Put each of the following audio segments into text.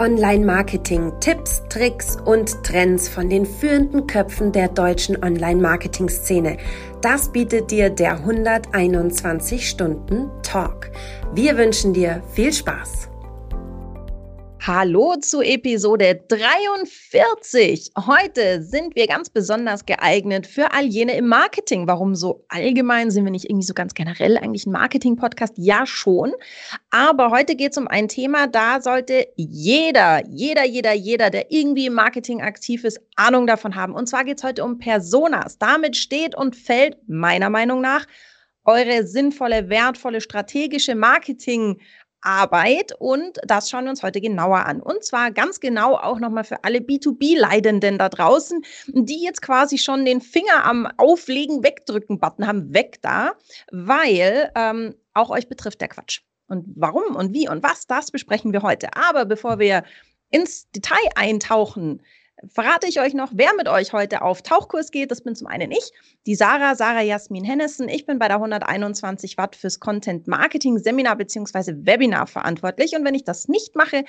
Online-Marketing, Tipps, Tricks und Trends von den führenden Köpfen der deutschen Online-Marketing-Szene. Das bietet dir der 121-Stunden-Talk. Wir wünschen dir viel Spaß. Hallo zu Episode 43. Heute sind wir ganz besonders geeignet für all jene im Marketing. Warum so allgemein? Sind wir nicht irgendwie so ganz generell eigentlich ein Marketing-Podcast? Ja, schon. Aber heute geht es um ein Thema, da sollte jeder, der irgendwie im Marketing aktiv ist, Ahnung davon haben. Und zwar geht es heute um Personas. Damit steht und fällt meiner Meinung nach eure sinnvolle, wertvolle, strategische Marketing-Arbeit, und das schauen wir uns heute genauer an. Und zwar ganz genau auch nochmal für alle B2B-Leidenden da draußen, die jetzt quasi schon den Finger am Auflegen-Wegdrücken-Button haben, weg da, weil auch euch betrifft der Quatsch. Und warum und wie und was, das besprechen wir heute. Aber bevor wir ins Detail eintauchen, verrate ich euch noch, wer mit euch heute auf Tauchkurs geht. Das bin zum einen ich, die Sarah Jasmin Hennessen. Ich bin bei der 121 Watt fürs Content Marketing Seminar bzw. Webinar verantwortlich. Und wenn ich das nicht mache,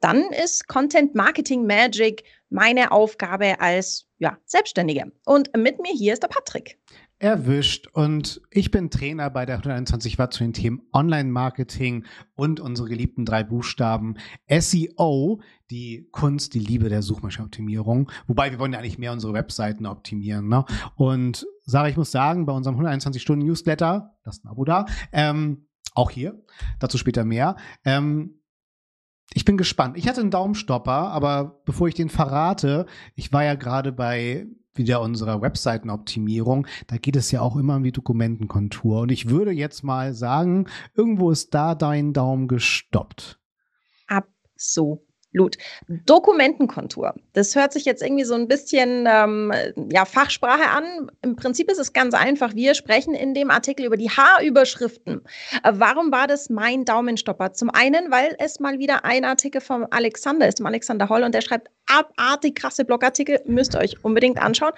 dann ist Content Marketing Magic meine Aufgabe als Selbstständige. Und mit mir hier ist der Patrick. Erwischt. Und ich bin Trainer bei der 121 Watt zu den Themen Online-Marketing und unsere geliebten 3 Buchstaben SEO, die Kunst, die Liebe der Suchmaschinenoptimierung. Wobei, wir wollen ja eigentlich mehr unsere Webseiten optimieren, ne? Und Sarah, ich muss sagen, bei unserem 121-Stunden-Newsletter, lasst ein Abo da, auch hier, dazu später mehr, ich bin gespannt. Ich hatte einen Daumenstopper, aber bevor ich den verrate, ich war ja gerade bei wieder unserer Webseitenoptimierung. Da geht es ja auch immer um die Dokumentenkontur. Und ich würde jetzt mal sagen, irgendwo ist da dein Daumen gestoppt. Absolut. Dokumentenkontur. Das hört sich jetzt irgendwie so ein bisschen Fachsprache an. Im Prinzip ist es ganz einfach. Wir sprechen in dem Artikel über die H-Überschriften. Warum war das mein Daumenstopper? Zum einen, weil es mal wieder ein Artikel vom Alexander ist, vom Alexander Holl, und der schreibt abartig krasse Blogartikel, müsst ihr euch unbedingt anschauen.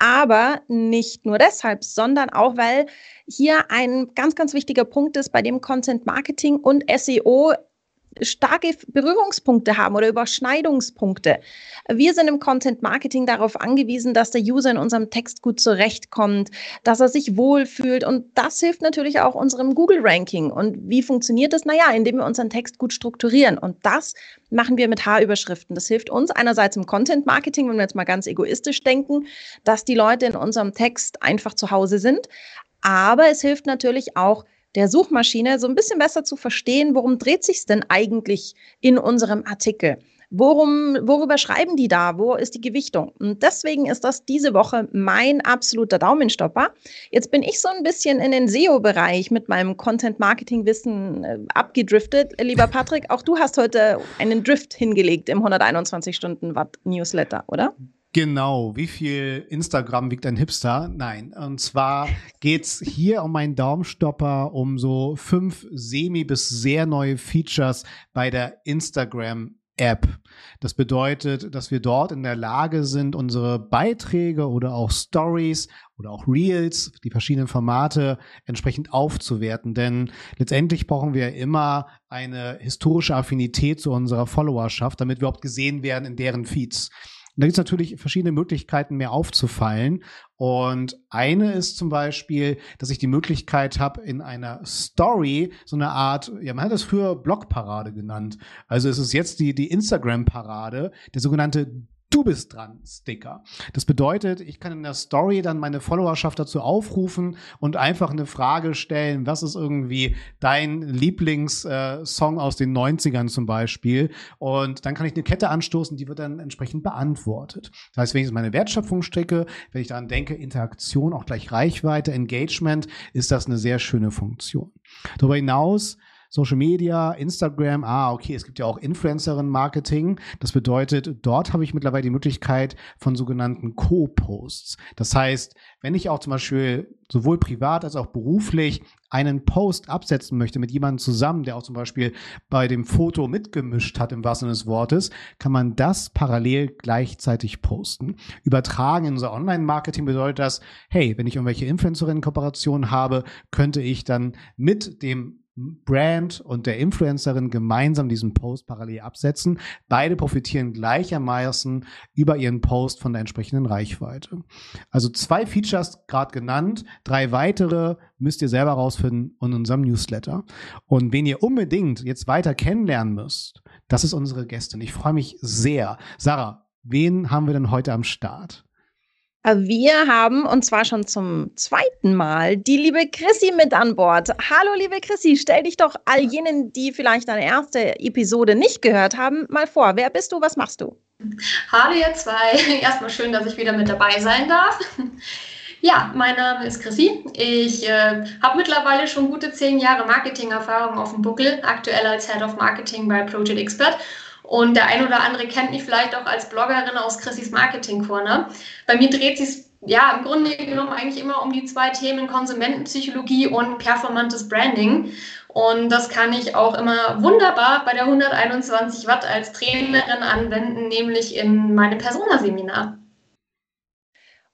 Aber nicht nur deshalb, sondern auch, weil hier ein ganz, ganz wichtiger Punkt ist, bei dem Content Marketing und SEO starke Berührungspunkte haben oder Überschneidungspunkte. Wir sind im Content Marketing darauf angewiesen, dass der User in unserem Text gut zurechtkommt, dass er sich wohlfühlt, und das hilft natürlich auch unserem Google-Ranking. Und wie funktioniert das? Naja, indem wir unseren Text gut strukturieren, und das machen wir mit H-Überschriften. Das hilft uns einerseits im Content Marketing, wenn wir jetzt mal ganz egoistisch denken, dass die Leute in unserem Text einfach zu Hause sind, aber es hilft natürlich auch der Suchmaschine so ein bisschen besser zu verstehen, worum dreht sich es denn eigentlich in unserem Artikel? Worüber schreiben die da? Wo ist die Gewichtung? Und deswegen ist das diese Woche mein absoluter Daumenstopper. Jetzt bin ich so ein bisschen in den SEO-Bereich mit meinem Content-Marketing-Wissen abgedriftet. Lieber Patrick, auch du hast heute einen Drift hingelegt im 121-Stunden-Watt-Newsletter, oder? Genau, wie viel Instagram wiegt ein Hipster? Nein, und zwar geht's hier um meinen Daumenstopper, um so 5 semi- bis sehr neue Features bei der Instagram-App. Das bedeutet, dass wir dort in der Lage sind, unsere Beiträge oder auch Stories oder auch Reels, die verschiedenen Formate entsprechend aufzuwerten. Denn letztendlich brauchen wir immer eine historische Affinität zu unserer Followerschaft, damit wir überhaupt gesehen werden in deren Feeds. Und da gibt es natürlich verschiedene Möglichkeiten, mehr aufzufallen. Und eine ist zum Beispiel, dass ich die Möglichkeit habe, in einer Story so eine Art, man hat das früher Blogparade genannt. Also es ist jetzt die Instagram-Parade, der sogenannte Du bist dran, Sticker. Das bedeutet, ich kann in der Story dann meine Followerschaft dazu aufrufen und einfach eine Frage stellen, was ist irgendwie dein Lieblingssong aus den 90ern zum Beispiel? Und dann kann ich eine Kette anstoßen, die wird dann entsprechend beantwortet. Das heißt, wenn ich jetzt meine Wertschöpfung stricke, wenn ich daran denke, Interaktion, auch gleich Reichweite, Engagement, ist das eine sehr schöne Funktion. Darüber hinaus Social Media, Instagram, es gibt ja auch Influencerin-Marketing. Das bedeutet, dort habe ich mittlerweile die Möglichkeit von sogenannten Co-Posts. Das heißt, wenn ich auch zum Beispiel sowohl privat als auch beruflich einen Post absetzen möchte mit jemandem zusammen, der auch zum Beispiel bei dem Foto mitgemischt hat, im wahrsten Sinne des Wortes, kann man das parallel gleichzeitig posten. Übertragen in unser Online-Marketing bedeutet das, hey, wenn ich irgendwelche Influencerin-Kooperationen habe, könnte ich dann mit dem Brand und der Influencerin gemeinsam diesen Post parallel absetzen. Beide profitieren gleichermaßen über ihren Post von der entsprechenden Reichweite. Also 2 Features gerade genannt, 3 weitere müsst ihr selber rausfinden in unserem Newsletter. Und wen ihr unbedingt jetzt weiter kennenlernen müsst, das ist unsere Gästin. Ich freue mich sehr. Sarah, wen haben wir denn heute am Start? Wir haben, und zwar schon zum 2. Mal, die liebe Chrissy mit an Bord. Hallo, liebe Chrissy, stell dich doch all jenen, die vielleicht deine erste Episode nicht gehört haben, mal vor. Wer bist du, was machst du? Hallo ihr zwei. Erstmal schön, dass ich wieder mit dabei sein darf. Ja, mein Name ist Chrissy. Ich habe mittlerweile schon gute 10 Jahre Marketing-Erfahrung auf dem Buckel, aktuell als Head of Marketing bei Project Expert. Und der ein oder andere kennt mich vielleicht auch als Bloggerin aus Chrissys Marketing Corner. Bei mir dreht sich ja im Grunde genommen eigentlich immer um die 2 Themen Konsumentenpsychologie und performantes Branding. Und das kann ich auch immer wunderbar bei der 121 Watt als Trainerin anwenden, nämlich in meinem Persona-Seminar.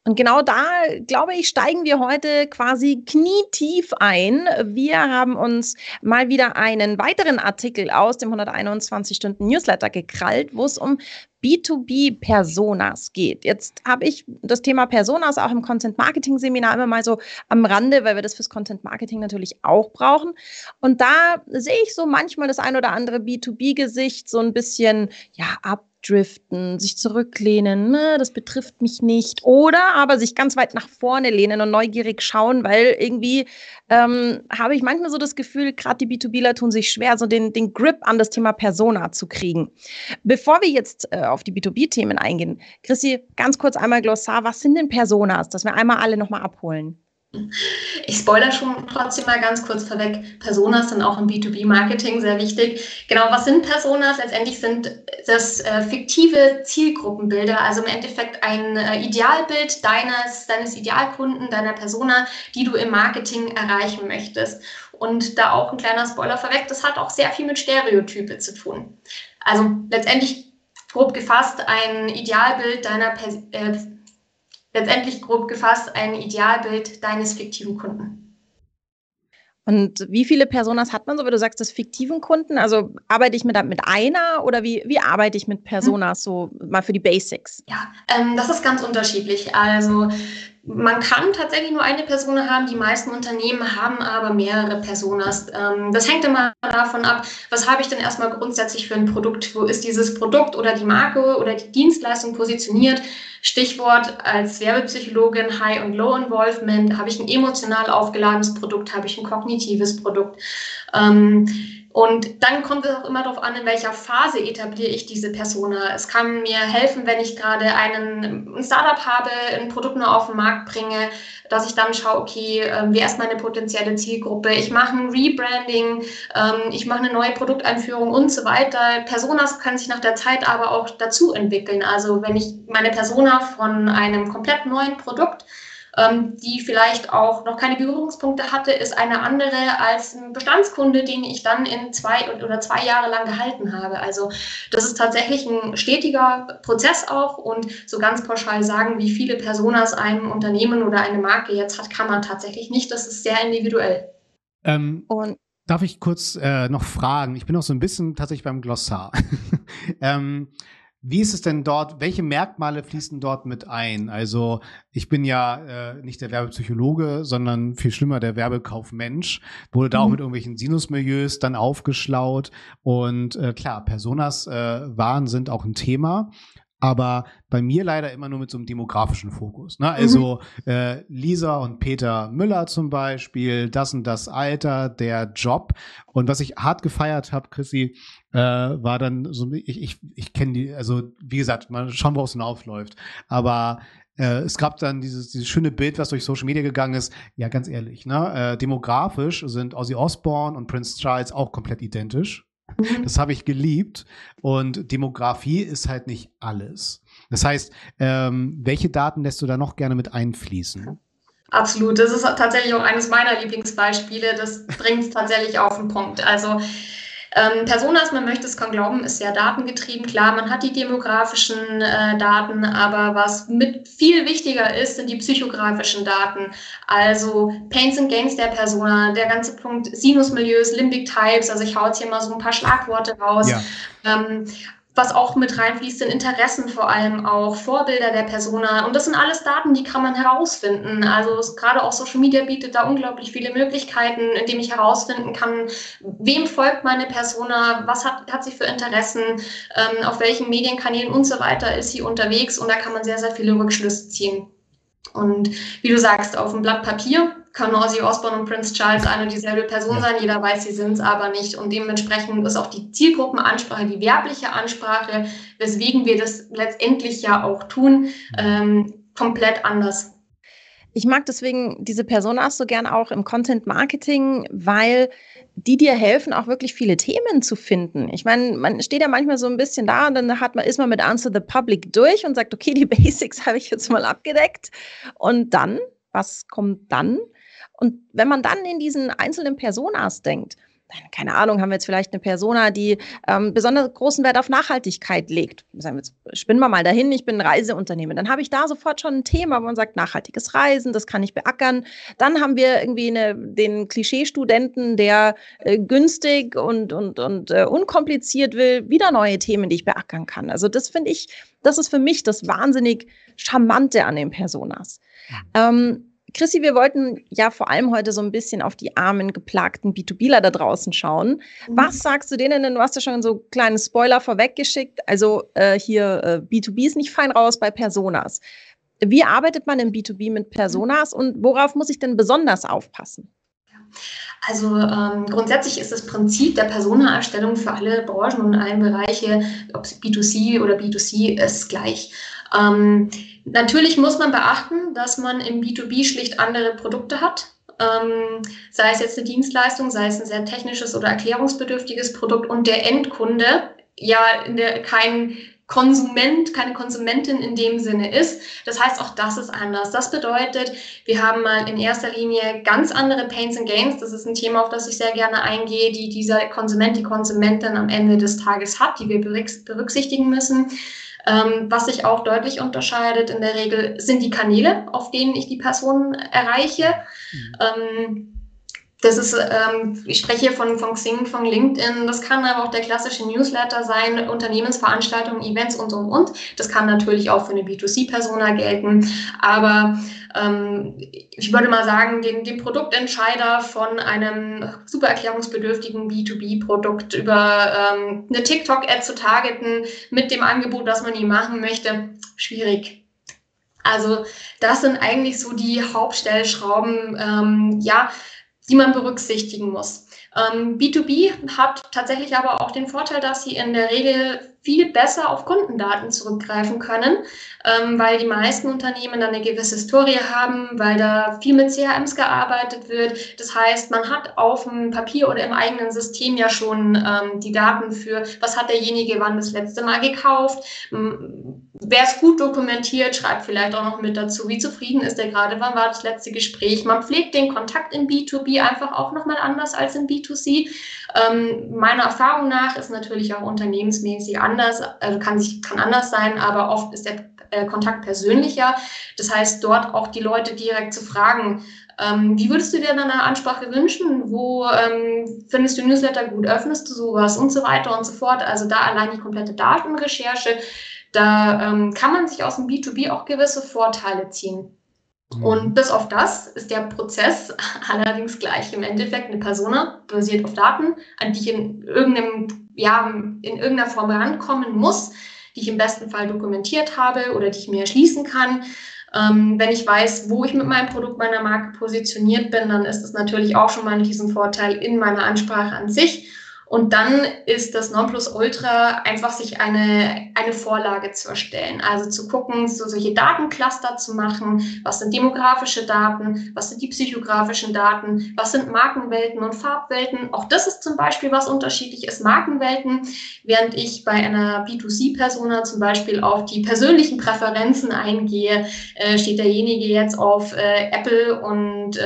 Und genau da, glaube ich, steigen wir heute quasi knietief ein. Wir haben uns mal wieder einen weiteren Artikel aus dem 121-Stunden-Newsletter gekrallt, wo es um B2B-Personas geht. Jetzt habe ich das Thema Personas auch im Content-Marketing-Seminar immer mal so am Rande, weil wir das fürs Content-Marketing natürlich auch brauchen. Und da sehe ich so manchmal das ein oder andere B2B-Gesicht so ein bisschen, ja, abdriften, sich zurücklehnen, ne, das betrifft mich nicht. Oder aber sich ganz weit nach vorne lehnen und neugierig schauen, weil irgendwie habe ich manchmal so das Gefühl, gerade die B2Bler tun sich schwer, so den Grip an das Thema Persona zu kriegen. Bevor wir jetzt auf die B2B-Themen eingehen, Chrissy, ganz kurz einmal Glossar, was sind denn Personas, dass wir einmal alle nochmal abholen? Ich spoilere schon trotzdem mal ganz kurz vorweg. Personas sind auch im B2B-Marketing sehr wichtig. Genau, was sind Personas? Letztendlich sind das fiktive Zielgruppenbilder, also im Endeffekt ein Idealbild deines Idealkunden, deiner Persona, die du im Marketing erreichen möchtest. Und da auch ein kleiner Spoiler vorweg, das hat auch sehr viel mit Stereotype zu tun. Also letztendlich grob gefasst ein Idealbild deiner deines fiktiven Kunden. Und wie viele Personas hat man so, wenn du sagst, des fiktiven Kunden? Also arbeite ich mit einer oder wie arbeite ich mit Personas so mal für die Basics? Ja, das ist ganz unterschiedlich. Also man kann tatsächlich nur eine Persona haben, die meisten Unternehmen haben aber mehrere Personas. Das hängt immer davon ab, was habe ich denn erstmal grundsätzlich für ein Produkt? Wo ist dieses Produkt oder die Marke oder die Dienstleistung positioniert? Stichwort als Werbepsychologin High- und Low-Involvement. Habe ich ein emotional aufgeladenes Produkt? Habe ich ein kognitives Produkt? Und dann kommt es auch immer darauf an, in welcher Phase etabliere ich diese Persona. Es kann mir helfen, wenn ich gerade ein Startup habe, ein Produkt nur auf den Markt bringe, dass ich dann schaue, okay, wer ist meine potenzielle Zielgruppe? Ich mache ein Rebranding, ich mache eine neue Produkteinführung und so weiter. Personas können sich nach der Zeit aber auch dazu entwickeln. Also wenn ich meine Persona von einem komplett neuen Produkt, die vielleicht auch noch keine Berührungspunkte hatte, ist eine andere als ein Bestandskunde, den ich dann in 2 Jahre lang gehalten habe. Also das ist tatsächlich ein stetiger Prozess auch und so ganz pauschal sagen, wie viele Personas ein Unternehmen oder eine Marke jetzt hat, kann man tatsächlich nicht. Das ist sehr individuell. Darf ich kurz noch fragen? Ich bin noch so ein bisschen tatsächlich beim Glossar. Wie ist es denn dort, welche Merkmale fließen dort mit ein? Also ich bin ja nicht der Werbepsychologe, sondern viel schlimmer der Werbekaufmensch, wurde da auch mit irgendwelchen Sinusmilieus dann aufgeschlaut und klar, Personas waren, sind auch ein Thema, aber bei mir leider immer nur mit so einem demografischen Fokus. Ne? Also Lisa und Peter Müller zum Beispiel, das und das Alter, der Job. Und was ich hart gefeiert habe, Chrissy, war dann so, ich kenne die, also wie gesagt, mal schauen, worauf es hinaufläuft. Aber es gab dann dieses schöne Bild, was durch Social Media gegangen ist. Ja, ganz ehrlich, ne? Demografisch sind Ozzy Osbourne und Prince Charles auch komplett identisch. Das habe ich geliebt. Und Demografie ist halt nicht alles. Das heißt, welche Daten lässt du da noch gerne mit einfließen? Absolut. Das ist tatsächlich auch eines meiner Lieblingsbeispiele. Das bringt es tatsächlich auf den Punkt. Also Personas, man möchte es kaum glauben, ist ja datengetrieben. Klar, man hat die demografischen Daten, aber was mit viel wichtiger ist, sind die psychografischen Daten. Also Pains and Gains der Persona, der ganze Punkt Sinusmilieus, Limbic Types, also ich hau jetzt hier mal so ein paar Schlagworte raus. Ja. Was auch mit reinfließt, sind Interessen vor allem auch, Vorbilder der Persona. Und das sind alles Daten, die kann man herausfinden. Also gerade auch Social Media bietet da unglaublich viele Möglichkeiten, indem ich herausfinden kann, wem folgt meine Persona, was hat sie für Interessen, auf welchen Medienkanälen und so weiter ist sie unterwegs. Und da kann man sehr, sehr viele Rückschlüsse ziehen. Und wie du sagst, auf dem Blatt Papier kann Ozzy Osbourne und Prince Charles eine und dieselbe Person sein. Jeder weiß, sie sind es aber nicht. Und dementsprechend ist auch die Zielgruppenansprache, die werbliche Ansprache, weswegen wir das letztendlich ja auch tun, komplett anders. Ich mag deswegen diese Personas so gern auch im Content Marketing, weil die dir helfen, auch wirklich viele Themen zu finden. Ich meine, man steht ja manchmal so ein bisschen da und dann ist man mit Answer the Public durch und sagt, okay, die Basics habe ich jetzt mal abgedeckt. Und dann, was kommt dann? Und wenn man dann in diesen einzelnen Personas denkt, dann, keine Ahnung, haben wir jetzt vielleicht eine Persona, die besonders großen Wert auf Nachhaltigkeit legt. Sagen wir jetzt, spinnen wir mal dahin, ich bin ein Reiseunternehmen. Dann habe ich da sofort schon ein Thema, wo man sagt, nachhaltiges Reisen, das kann ich beackern. Dann haben wir irgendwie den Klischee-Studenten, der günstig und unkompliziert will, wieder neue Themen, die ich beackern kann. Also das finde ich, das ist für mich das wahnsinnig Charmante an den Personas. Chrissy, wir wollten ja vor allem heute so ein bisschen auf die armen, geplagten B2Bler da draußen schauen. Was sagst du denen denn? Du hast ja schon so einen kleinen Spoiler vorweggeschickt. Also B2B ist nicht fein raus bei Personas. Wie arbeitet man im B2B mit Personas und worauf muss ich denn besonders aufpassen? Also grundsätzlich ist das Prinzip der Persona-Erstellung für alle Branchen und allen Bereiche, ob es B2C oder B2C ist, gleich. Natürlich muss man beachten, dass man im B2B schlicht andere Produkte hat, sei es jetzt eine Dienstleistung, sei es ein sehr technisches oder erklärungsbedürftiges Produkt und der Endkunde ja kein Konsument, keine Konsumentin in dem Sinne ist. Das heißt, auch das ist anders. Das bedeutet, wir haben mal in erster Linie ganz andere Pains and Gains. Das ist ein Thema, auf das ich sehr gerne eingehe, die dieser Konsument, die Konsumentin am Ende des Tages hat, die wir berücksichtigen müssen. Was sich auch deutlich unterscheidet in der Regel, sind die Kanäle, auf denen ich die Personen erreiche. Das ist, ich spreche hier von Xing, von LinkedIn, das kann aber auch der klassische Newsletter sein, Unternehmensveranstaltungen, Events und. Das kann natürlich auch für eine B2C-Persona gelten, aber ich würde mal sagen, den Produktentscheider von einem super erklärungsbedürftigen B2B-Produkt über eine TikTok-Ad zu targeten mit dem Angebot, das man ihm machen möchte, schwierig. Also das sind eigentlich so die Hauptstellschrauben, die man berücksichtigen muss. B2B hat tatsächlich aber auch den Vorteil, dass sie in der Regel viel besser auf Kundendaten zurückgreifen können, weil die meisten Unternehmen dann eine gewisse Historie haben, weil da viel mit CRMs gearbeitet wird. Das heißt, man hat auf dem Papier oder im eigenen System ja schon die Daten für, was hat derjenige wann das letzte Mal gekauft, wer es gut dokumentiert, schreibt vielleicht auch noch mit dazu, wie zufrieden ist der gerade, wann war das letzte Gespräch. Man pflegt den Kontakt im B2B einfach auch nochmal anders als im B2C. Meiner Erfahrung nach ist natürlich auch unternehmensmäßig anders, also kann anders sein, aber oft ist der Kontakt persönlicher. Das heißt, dort auch die Leute direkt zu fragen, wie würdest du dir deine Ansprache wünschen? Wo findest du Newsletter gut? Öffnest du sowas? Und so weiter und so fort. Also da allein die komplette Datenrecherche, da kann man sich aus dem B2B auch gewisse Vorteile ziehen. Und bis auf das ist der Prozess allerdings gleich. Im Endeffekt eine Persona basiert auf Daten, an die ich in irgendeiner Form rankommen muss, die ich im besten Fall dokumentiert habe oder die ich mir erschließen kann. Wenn ich weiß, wo ich mit meinem Produkt, meiner Marke positioniert bin, dann ist das natürlich auch schon mal ein Riesenvorteil in meiner Ansprache an sich. Und dann ist das Nonplusultra einfach, sich eine Vorlage zu erstellen. Also zu gucken, so solche Datencluster zu machen. Was sind demografische Daten? Was sind die psychografischen Daten? Was sind Markenwelten und Farbwelten? Auch das ist zum Beispiel, was unterschiedlich ist. Markenwelten, während ich bei einer B2C-Persona zum Beispiel auf die persönlichen Präferenzen eingehe, steht derjenige jetzt auf Apple und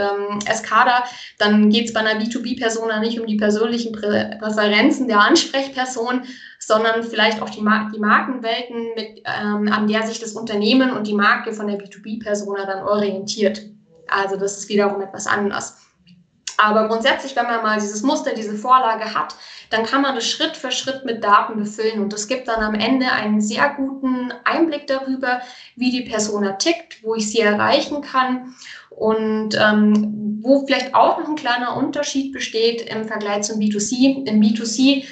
Escada, dann geht es bei einer B2B-Persona nicht um die persönlichen Präferenzen, Präferenzen der Ansprechperson, sondern vielleicht auch die Markenwelten, an der sich das Unternehmen und die Marke von der B2B-Persona dann orientiert. Also das ist wiederum etwas anders. Aber grundsätzlich, wenn man mal dieses Muster, diese Vorlage hat, dann kann man das Schritt für Schritt mit Daten befüllen. Und das gibt dann am Ende einen sehr guten Einblick darüber, wie die Persona tickt, wo ich sie erreichen kann und wo vielleicht auch noch ein kleiner Unterschied besteht im Vergleich zum B2C. Im B2C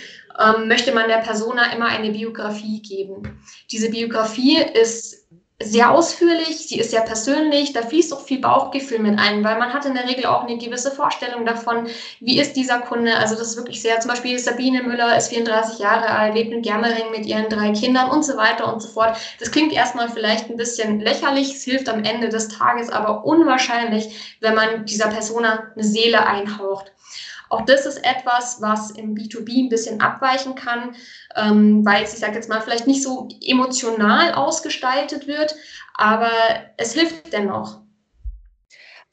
möchte man der Persona immer eine Biografie geben. Diese Biografie ist sehr ausführlich, sie ist sehr persönlich, da fließt auch viel Bauchgefühl mit ein, weil man hat in der Regel auch eine gewisse Vorstellung davon, wie ist dieser Kunde, also das ist wirklich sehr, zum Beispiel Sabine Müller ist 34 Jahre alt, lebt in Germering mit ihren 3 Kindern und so weiter und so fort. Das klingt erstmal vielleicht ein bisschen lächerlich, es hilft am Ende des Tages aber unwahrscheinlich, wenn man dieser Persona eine Seele einhaucht. Auch das ist etwas, was im B2B ein bisschen abweichen kann, weil es, ich sage jetzt mal, vielleicht nicht so emotional ausgestaltet wird, aber es hilft dennoch.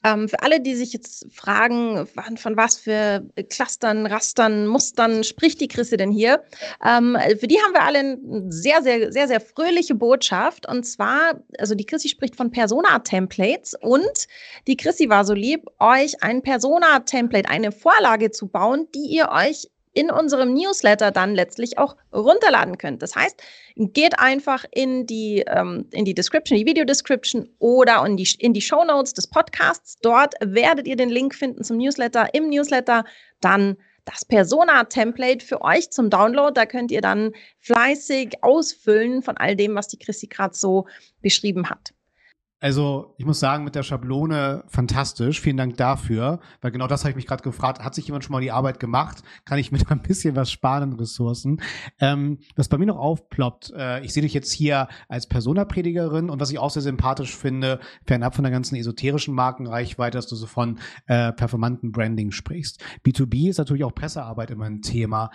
Für alle, die sich jetzt fragen, von was für Clustern, Rastern, Mustern spricht die Chrissy denn hier? Für die haben wir alle eine sehr, sehr, sehr, sehr fröhliche Botschaft. Und zwar, also die Chrissy spricht von Persona-Templates und die Chrissy war so lieb, euch ein Persona-Template, eine Vorlage zu bauen, die ihr euch in unserem Newsletter dann letztlich auch runterladen könnt. Das heißt, geht einfach in die Description, die Video-Description oder in die Shownotes des Podcasts. Dort werdet ihr den Link finden zum Newsletter. Im Newsletter dann das Persona-Template für euch zum Download. Da könnt ihr dann fleißig ausfüllen von all dem, was die Chrissy gerade so beschrieben hat. Also ich muss sagen, mit der Schablone fantastisch. Vielen Dank dafür, weil genau das habe ich mich gerade gefragt. Hat sich jemand schon mal die Arbeit gemacht? Kann ich mit ein bisschen was sparen an Ressourcen? Was bei mir noch aufploppt, ich sehe dich jetzt hier als Persona-Predigerin und was ich auch sehr sympathisch finde, fernab von der ganzen esoterischen Markenreichweite, dass du so von performanten Branding sprichst. B2B ist natürlich auch Pressearbeit immer ein Thema.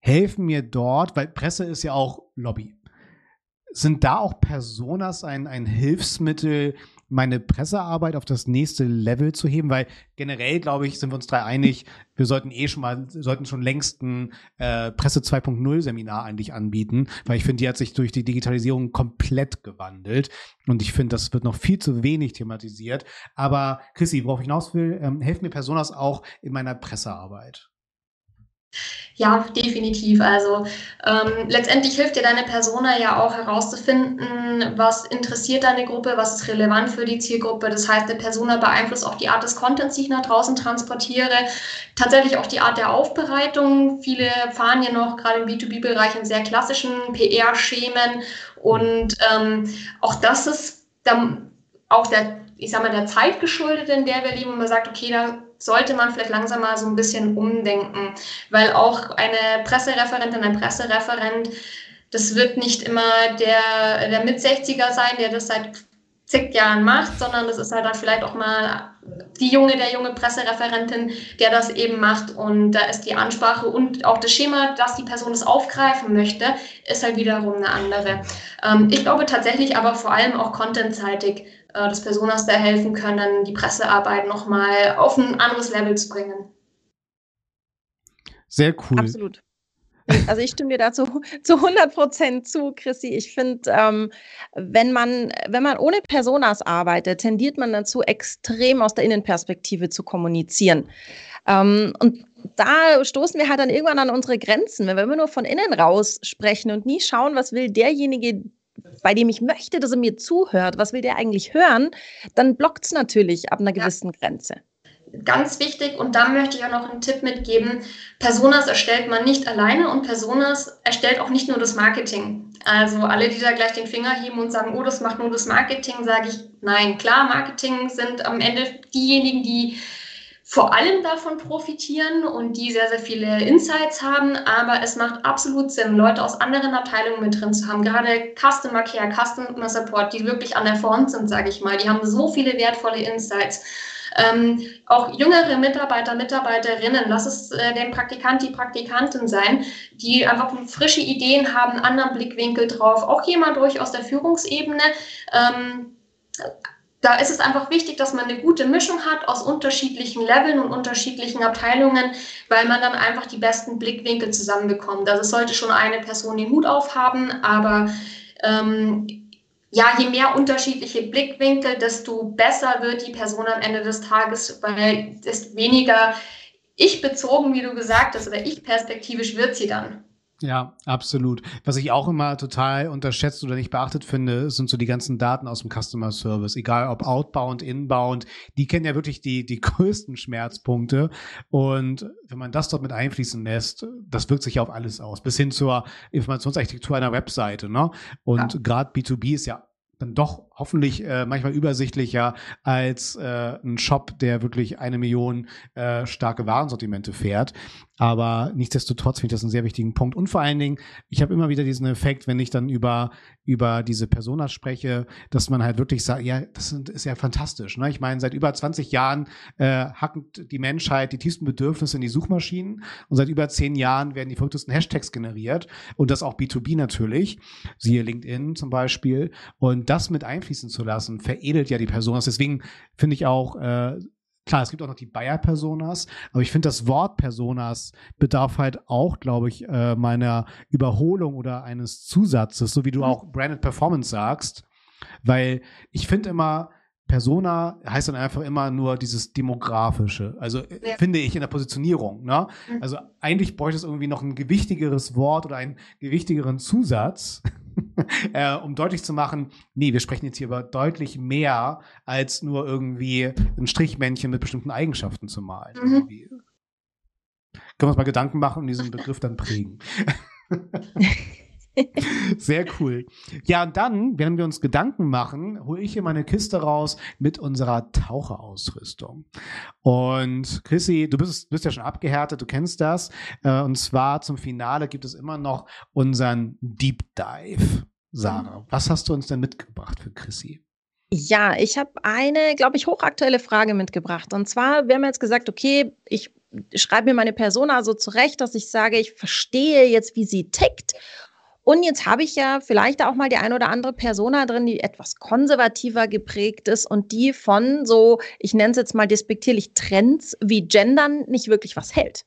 Helfen mir dort, weil Presse ist ja auch Lobby. Sind da auch Personas ein Hilfsmittel, meine Pressearbeit auf das nächste Level zu heben? Weil generell, glaube ich, sind wir uns 3 einig, wir sollten schon längst ein Presse 2.0 Seminar eigentlich anbieten, weil ich finde, die hat sich durch die Digitalisierung komplett gewandelt und ich finde, das wird noch viel zu wenig thematisiert. Aber Chrissy, worauf ich hinaus will, helfen mir Personas auch in meiner Pressearbeit? Ja, definitiv. Also letztendlich hilft dir deine Persona ja auch herauszufinden, was interessiert deine Gruppe, was ist relevant für die Zielgruppe. Das heißt, eine Persona beeinflusst auch die Art des Contents, die ich nach draußen transportiere. Tatsächlich auch die Art der Aufbereitung. Viele fahren ja noch gerade im B2B-Bereich in sehr klassischen PR-Schemen und auch das ist dann auch der Zeit geschuldet, in der wir leben, und man sagt, okay, da sollte man vielleicht langsam mal so ein bisschen umdenken, weil auch eine Pressereferentin, ein Pressereferent, das wird nicht immer der Mit-60er sein, der das seit zig Jahren macht, sondern das ist halt dann vielleicht auch mal der junge Pressereferentin, der das eben macht, und da ist die Ansprache und auch das Schema, dass die Person das aufgreifen möchte, ist halt wiederum eine andere. Ich glaube tatsächlich aber vor allem auch contentseitig, dass Personas da helfen können, die Pressearbeit nochmal auf ein anderes Level zu bringen. Sehr cool. Absolut. Also ich stimme dir dazu zu 100% zu, Chrissy. Ich finde, wenn man ohne Personas arbeitet, tendiert man dazu, extrem aus der Innenperspektive zu kommunizieren. Und da stoßen wir halt dann irgendwann an unsere Grenzen. Wenn wir immer nur von innen raus sprechen und nie schauen, was will derjenige, bei dem ich möchte, dass er mir zuhört, was will der eigentlich hören, dann blockt es natürlich ab einer gewissen Grenze. Ganz wichtig, und da möchte ich auch noch einen Tipp mitgeben: Personas erstellt man nicht alleine und Personas erstellt auch nicht nur das Marketing. Also alle, die da gleich den Finger heben und sagen, oh, das macht nur das Marketing, sage ich, nein, klar, Marketing sind am Ende diejenigen, die vor allem davon profitieren und die sehr, sehr viele Insights haben, aber es macht absolut Sinn, Leute aus anderen Abteilungen mit drin zu haben, gerade Customer Care, Customer Support, die wirklich an der Front sind, sage ich mal, die haben so viele wertvolle Insights. Auch jüngere Mitarbeiter, Mitarbeiterinnen, lass es den Praktikant, die Praktikantin sein, die einfach frische Ideen haben, einen anderen Blickwinkel drauf, auch jemand ruhig aus der Führungsebene, Da ist es einfach wichtig, dass man eine gute Mischung hat aus unterschiedlichen Leveln und unterschiedlichen Abteilungen, weil man dann einfach die besten Blickwinkel zusammenbekommt. Also es sollte schon eine Person den Hut aufhaben, aber je mehr unterschiedliche Blickwinkel, desto besser wird die Person am Ende des Tages, weil desto weniger ich-bezogen, wie du gesagt hast, oder ich-perspektivisch wird sie dann. Ja, absolut. Was ich auch immer total unterschätzt oder nicht beachtet finde, sind so die ganzen Daten aus dem Customer Service, egal ob outbound, inbound, die kennen ja wirklich die größten Schmerzpunkte, und wenn man das dort mit einfließen lässt, das wirkt sich ja auf alles aus, bis hin zur Informationsarchitektur einer Webseite, ne? Und gerade B2B ist ja dann doch hoffentlich manchmal übersichtlicher als ein Shop, der wirklich 1 Million starke Warensortimente fährt. Aber nichtsdestotrotz finde ich das einen sehr wichtigen Punkt. Und vor allen Dingen, ich habe immer wieder diesen Effekt, wenn ich dann über diese Personas spreche, dass man halt wirklich sagt, ja, das ist ja fantastisch. Ne? Ich meine, seit über 20 Jahren hackt die Menschheit die tiefsten Bedürfnisse in die Suchmaschinen, und seit über 10 Jahren werden die verrücktesten Hashtags generiert, und das auch B2B natürlich, siehe LinkedIn zum Beispiel. Und das mit einfließen zu lassen, veredelt ja die Personas. Deswegen finde ich auch, klar, es gibt auch noch die Buyer-Personas, aber ich finde, das Wort Personas bedarf halt auch, glaube ich, meiner Überholung oder eines Zusatzes, so wie du auch Branded Performance sagst, weil ich finde immer, Persona heißt dann einfach immer nur dieses Demografische, also finde ich in der Positionierung, ne? Also eigentlich bräuchte es irgendwie noch ein gewichtigeres Wort oder einen gewichtigeren Zusatz, um deutlich zu machen, nee, wir sprechen jetzt hier über deutlich mehr, als nur irgendwie ein Strichmännchen mit bestimmten Eigenschaften zu malen. Können wir uns mal Gedanken machen und diesen Begriff dann prägen. Sehr cool. Ja, und dann, während wir uns Gedanken machen, hole ich hier meine Kiste raus mit unserer Taucherausrüstung. Und Chrissy, du bist ja schon abgehärtet, du kennst das. Und zwar zum Finale gibt es immer noch unseren Deep Dive. Sarah, was hast du uns denn mitgebracht für Chrissy? Ja, ich habe eine, glaube ich, hochaktuelle Frage mitgebracht. Und zwar, wir haben jetzt gesagt, okay, ich schreibe mir meine Persona so zurecht, dass ich sage, ich verstehe jetzt, wie sie tickt. Und jetzt habe ich ja vielleicht auch mal die ein oder andere Persona drin, die etwas konservativer geprägt ist und die von so, ich nenne es jetzt mal despektierlich, Trends wie Gendern nicht wirklich was hält.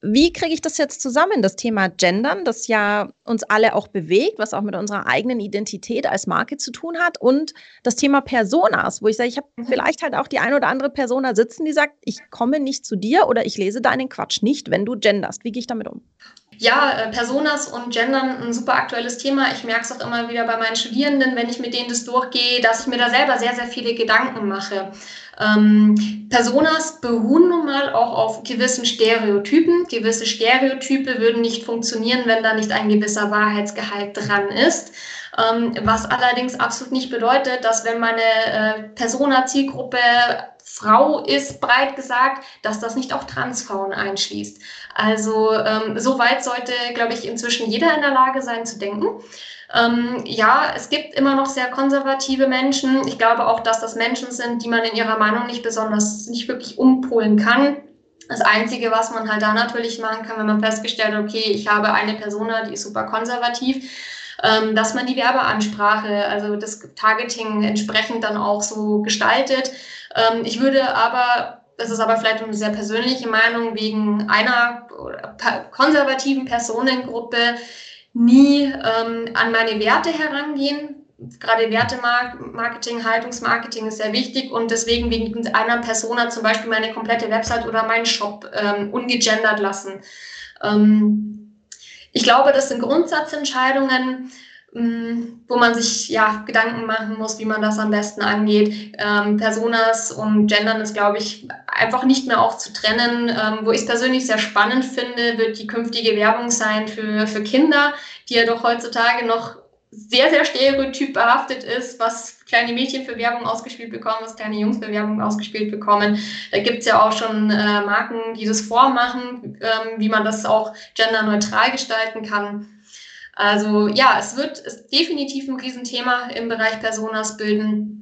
Wie kriege ich das jetzt zusammen, das Thema Gendern, das ja uns alle auch bewegt, was auch mit unserer eigenen Identität als Marke zu tun hat, und das Thema Personas, wo ich sage, ich habe vielleicht halt auch die ein oder andere Persona sitzen, die sagt, ich komme nicht zu dir oder ich lese deinen Quatsch nicht, wenn du genderst. Wie gehe ich damit um? Ja, Personas und Gendern, ein super aktuelles Thema. Ich merke es auch immer wieder bei meinen Studierenden, wenn ich mit denen das durchgehe, dass ich mir da selber sehr, sehr viele Gedanken mache. Personas beruhen nun mal auch auf gewissen Stereotypen. Gewisse Stereotype würden nicht funktionieren, wenn da nicht ein gewisser Wahrheitsgehalt dran ist. Was allerdings absolut nicht bedeutet, dass wenn meine Persona-Zielgruppe Frau ist, breit gesagt, dass das nicht auch Transfrauen einschließt. Also so weit sollte, glaube ich, inzwischen jeder in der Lage sein zu denken. Es gibt immer noch sehr konservative Menschen. Ich glaube auch, dass das Menschen sind, die man in ihrer Meinung nicht wirklich umpolen kann. Das Einzige, was man halt da natürlich machen kann, wenn man festgestellt hat, okay, ich habe eine Persona, die ist super konservativ, dass man die Werbeansprache, also das Targeting entsprechend dann auch so gestaltet. Ich würde aber, das ist aber vielleicht eine sehr persönliche Meinung, wegen einer konservativen Personengruppe nie an meine Werte herangehen. Gerade Wertemarketing, Haltungsmarketing ist sehr wichtig, und deswegen wegen einer Persona zum Beispiel meine komplette Website oder meinen Shop ungegendert lassen. Ich glaube, das sind Grundsatzentscheidungen, wo man sich Gedanken machen muss, wie man das am besten angeht. Personas und Gendern ist, glaube ich, einfach nicht mehr auch zu trennen. Wo ich es persönlich sehr spannend finde, wird die künftige Werbung sein für Kinder, die ja doch heutzutage noch sehr, sehr stereotyp behaftet ist, was kleine Mädchen für Werbung ausgespielt bekommen, was kleine Jungs für Werbung ausgespielt bekommen. Da gibt es ja auch schon Marken, die das vormachen, wie man das auch genderneutral gestalten kann. Also ja, es wird definitiv ein Riesenthema im Bereich Personas bilden,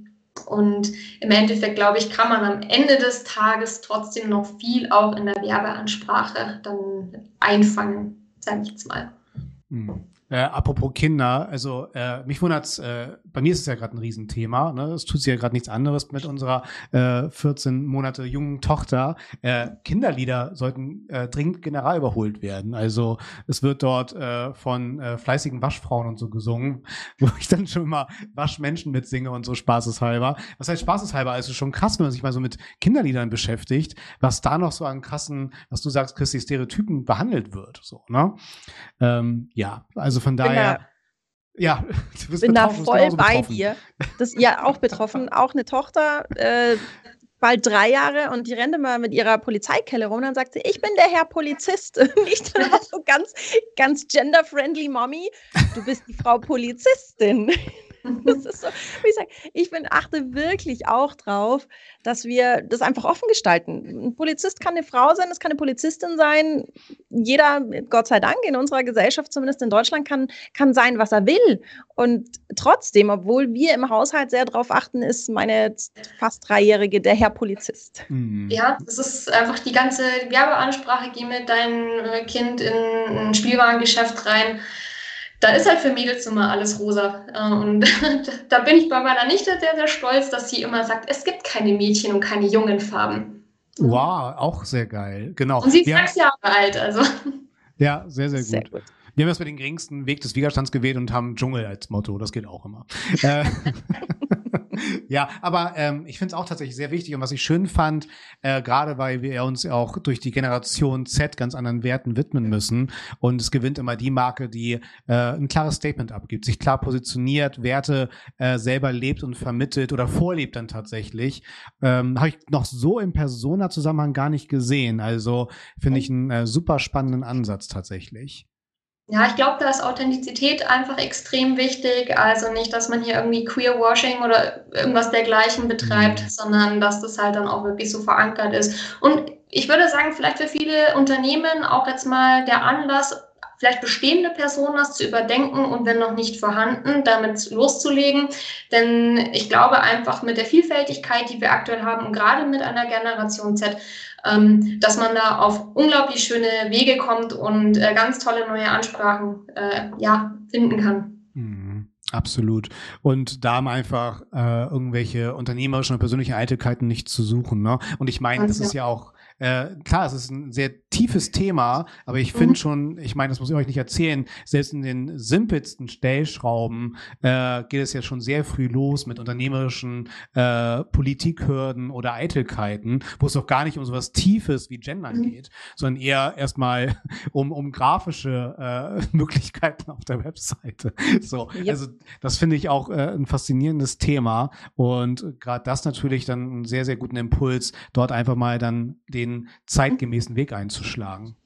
und im Endeffekt, glaube ich, kann man am Ende des Tages trotzdem noch viel auch in der Werbeansprache dann einfangen, sage ich jetzt mal. Apropos Kinder, also mich wundert's, bei mir ist es ja gerade ein Riesenthema, ne? Es tut sich ja gerade nichts anderes mit unserer 14 Monate jungen Tochter. Kinderlieder sollten dringend general überholt werden. Also es wird dort von fleißigen Waschfrauen und so gesungen, wo ich dann schon mal Waschmenschen mitsinge und so spaßeshalber. Was heißt spaßeshalber? Also schon krass, wenn man sich mal so mit Kinderliedern beschäftigt, was da noch so an krassen, was du sagst, Chrissy, Stereotypen behandelt wird. So, ne? Ja, also von daher, ja, du bist betroffen. Ich bin da voll bei dir. Das, ja, auch betroffen. Auch eine Tochter, bald 3 Jahre, und die rennt immer mit ihrer Polizeikelle rum. Dann sagt sie, ich bin der Herr Polizist. Und ich dann auch so ganz, ganz gender-friendly Mommy. Du bist die Frau Polizistin. Das ist so, wie ich sage, achte wirklich auch drauf, dass wir das einfach offen gestalten. Ein Polizist kann eine Frau sein, das kann eine Polizistin sein. Jeder, Gott sei Dank, in unserer Gesellschaft, zumindest in Deutschland, kann sein, was er will. Und trotzdem, obwohl wir im Haushalt sehr darauf achten, ist meine fast 3-Jährige der Herr Polizist. Ja, das ist einfach die ganze Werbeansprache, geh mit deinem Kind in ein Spielwarengeschäft rein. Da ist halt für Mädels immer alles rosa. Und da bin ich bei meiner Nichte sehr, sehr stolz, dass sie immer sagt, es gibt keine Mädchen und keine jungen Farben. Wow, auch sehr geil. Genau. Und sie ist 6 Jahre alt. Also. Ja, sehr, sehr gut. Sehr gut. Wir haben erstmal den geringsten Weg des Widerstands gewählt und haben Dschungel als Motto. Das geht auch immer. Ja, aber ich finde es auch tatsächlich sehr wichtig, und was ich schön fand, gerade weil wir uns auch durch die Generation Z ganz anderen Werten widmen müssen, und es gewinnt immer die Marke, die ein klares Statement abgibt, sich klar positioniert, Werte selber lebt und vermittelt oder vorlebt dann tatsächlich. Habe ich noch so im Persona-Zusammenhang gar nicht gesehen, also finde ich einen super spannenden Ansatz tatsächlich. Ja, ich glaube, da ist Authentizität einfach extrem wichtig. Also nicht, dass man hier irgendwie Queerwashing oder irgendwas dergleichen betreibt, sondern dass das halt dann auch wirklich so verankert ist. Und ich würde sagen, vielleicht für viele Unternehmen auch jetzt mal der Anlass, vielleicht bestehende Personas zu überdenken und wenn noch nicht vorhanden, damit loszulegen. Denn ich glaube einfach mit der Vielfältigkeit, die wir aktuell haben, und gerade mit einer Generation Z, dass man da auf unglaublich schöne Wege kommt und ganz tolle neue Ansprachen finden kann. Absolut. Und da haben einfach irgendwelche unternehmerischen und persönlichen Eitelkeiten nicht zu suchen. Ne? Und ich meine, das ist ja auch klar, es ist ein sehr tiefes Thema, aber ich finde schon, ich meine, das muss ich euch nicht erzählen, selbst in den simpelsten Stellschrauben geht es ja schon sehr früh los mit unternehmerischen Politikhürden oder Eitelkeiten, wo es doch gar nicht um sowas Tiefes wie Gendern geht, sondern eher erstmal um grafische Möglichkeiten auf der Webseite. So, also das finde ich auch ein faszinierendes Thema, und gerade das natürlich dann einen sehr, sehr guten Impuls, dort einfach mal dann den zeitgemäßen Weg einzuschlagen.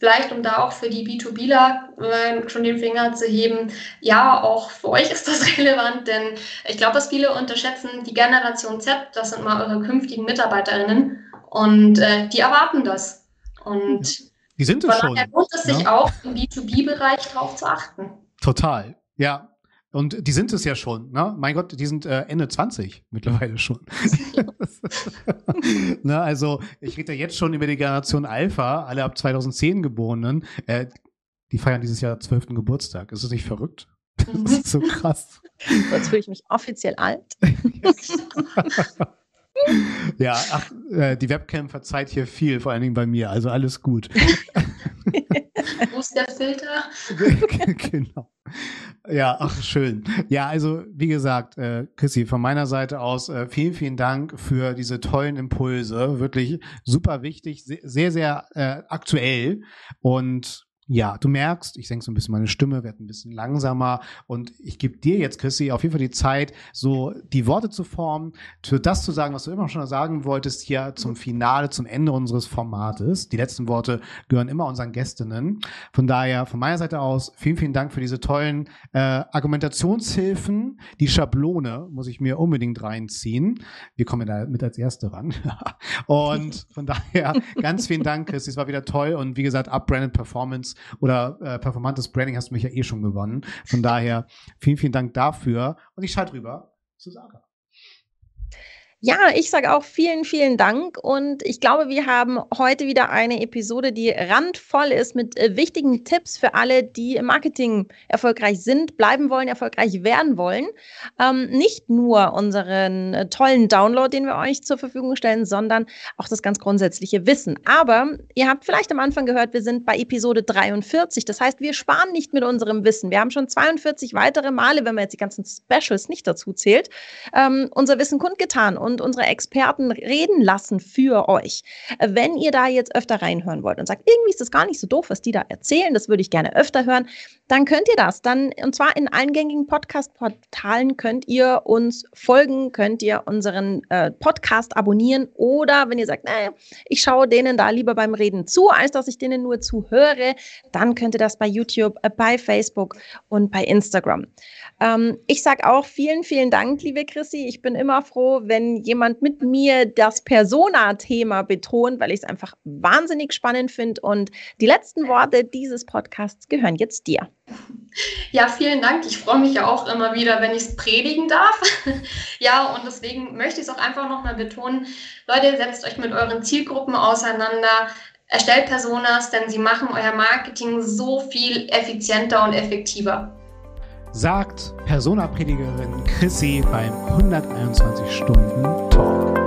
Vielleicht, um da auch für die B2Bler schon den Finger zu heben, ja, auch für euch ist das relevant, denn ich glaube, dass viele unterschätzen, die Generation Z, das sind mal eure künftigen MitarbeiterInnen, und die erwarten das. Und die sind es schon. Daher lohnt es sich auch, im B2B-Bereich drauf zu achten. Total, ja. Und die sind es ja schon, ne? Mein Gott, die sind Ende 20 mittlerweile schon. Ne, also ich rede ja jetzt schon über die Generation Alpha, alle ab 2010 Geborenen. Die feiern dieses Jahr 12. Geburtstag. Ist das nicht verrückt? Das ist so krass. Jetzt fühle ich mich offiziell alt. Ja, ach, die Webcam verzeiht hier viel, vor allen Dingen bei mir. Also alles gut. Wo ist der Filter? Genau. Ja, ach, schön. Ja, also wie gesagt, Chrissy, von meiner Seite aus vielen, vielen Dank für diese tollen Impulse. Wirklich super wichtig, sehr, sehr aktuell. Und ja, du merkst, ich senke so ein bisschen meine Stimme, werde ein bisschen langsamer, und ich gebe dir jetzt, Chrissy, auf jeden Fall die Zeit, so die Worte zu formen, für das zu sagen, was du immer schon sagen wolltest, hier zum Finale, zum Ende unseres Formates. Die letzten Worte gehören immer unseren Gästinnen. Von daher, von meiner Seite aus, vielen, vielen Dank für diese tollen Argumentationshilfen. Die Schablone muss ich mir unbedingt reinziehen. Wir kommen da mit als Erste ran. Und von daher, ganz vielen Dank, Chrissy. Es war wieder toll, und wie gesagt, Upbranded Performance oder performantes Branding hast du mich ja eh schon gewonnen. Von daher vielen, vielen Dank dafür. Und ich schalte rüber zu Sarah. Ja, ich sage auch vielen, vielen Dank und ich glaube, wir haben heute wieder eine Episode, die randvoll ist mit wichtigen Tipps für alle, die im Marketing erfolgreich sind, bleiben wollen, erfolgreich werden wollen. Nicht nur unseren tollen Download, den wir euch zur Verfügung stellen, sondern auch das ganz grundsätzliche Wissen. Aber ihr habt vielleicht am Anfang gehört, wir sind bei Episode 43. Das heißt, wir sparen nicht mit unserem Wissen. Wir haben schon 42 weitere Male, wenn man jetzt die ganzen Specials nicht dazu zählt, unser Wissen kundgetan und unsere Experten reden lassen für euch. Wenn ihr da jetzt öfter reinhören wollt und sagt, irgendwie ist das gar nicht so doof, was die da erzählen, das würde ich gerne öfter hören, dann könnt ihr das. Dann, und zwar in allen gängigen Podcast-Portalen könnt ihr uns folgen, könnt ihr unseren Podcast abonnieren oder wenn ihr sagt, ich schaue denen da lieber beim Reden zu, als dass ich denen nur zuhöre, dann könnt ihr das bei YouTube, bei Facebook und bei Instagram. Ich sage auch vielen, vielen Dank, liebe Chrissy. Ich bin immer froh, wenn jemand mit mir das Persona-Thema betont, weil ich es einfach wahnsinnig spannend finde. Und die letzten Worte dieses Podcasts gehören jetzt dir. Ja, vielen Dank. Ich freue mich ja auch immer wieder, wenn ich es predigen darf. Ja, und deswegen möchte ich es auch einfach nochmal betonen. Leute, setzt euch mit euren Zielgruppen auseinander. Erstellt Personas, denn sie machen euer Marketing so viel effizienter und effektiver. Sagt Persona-Predigerin Chrissy beim 121-Stunden-Talk.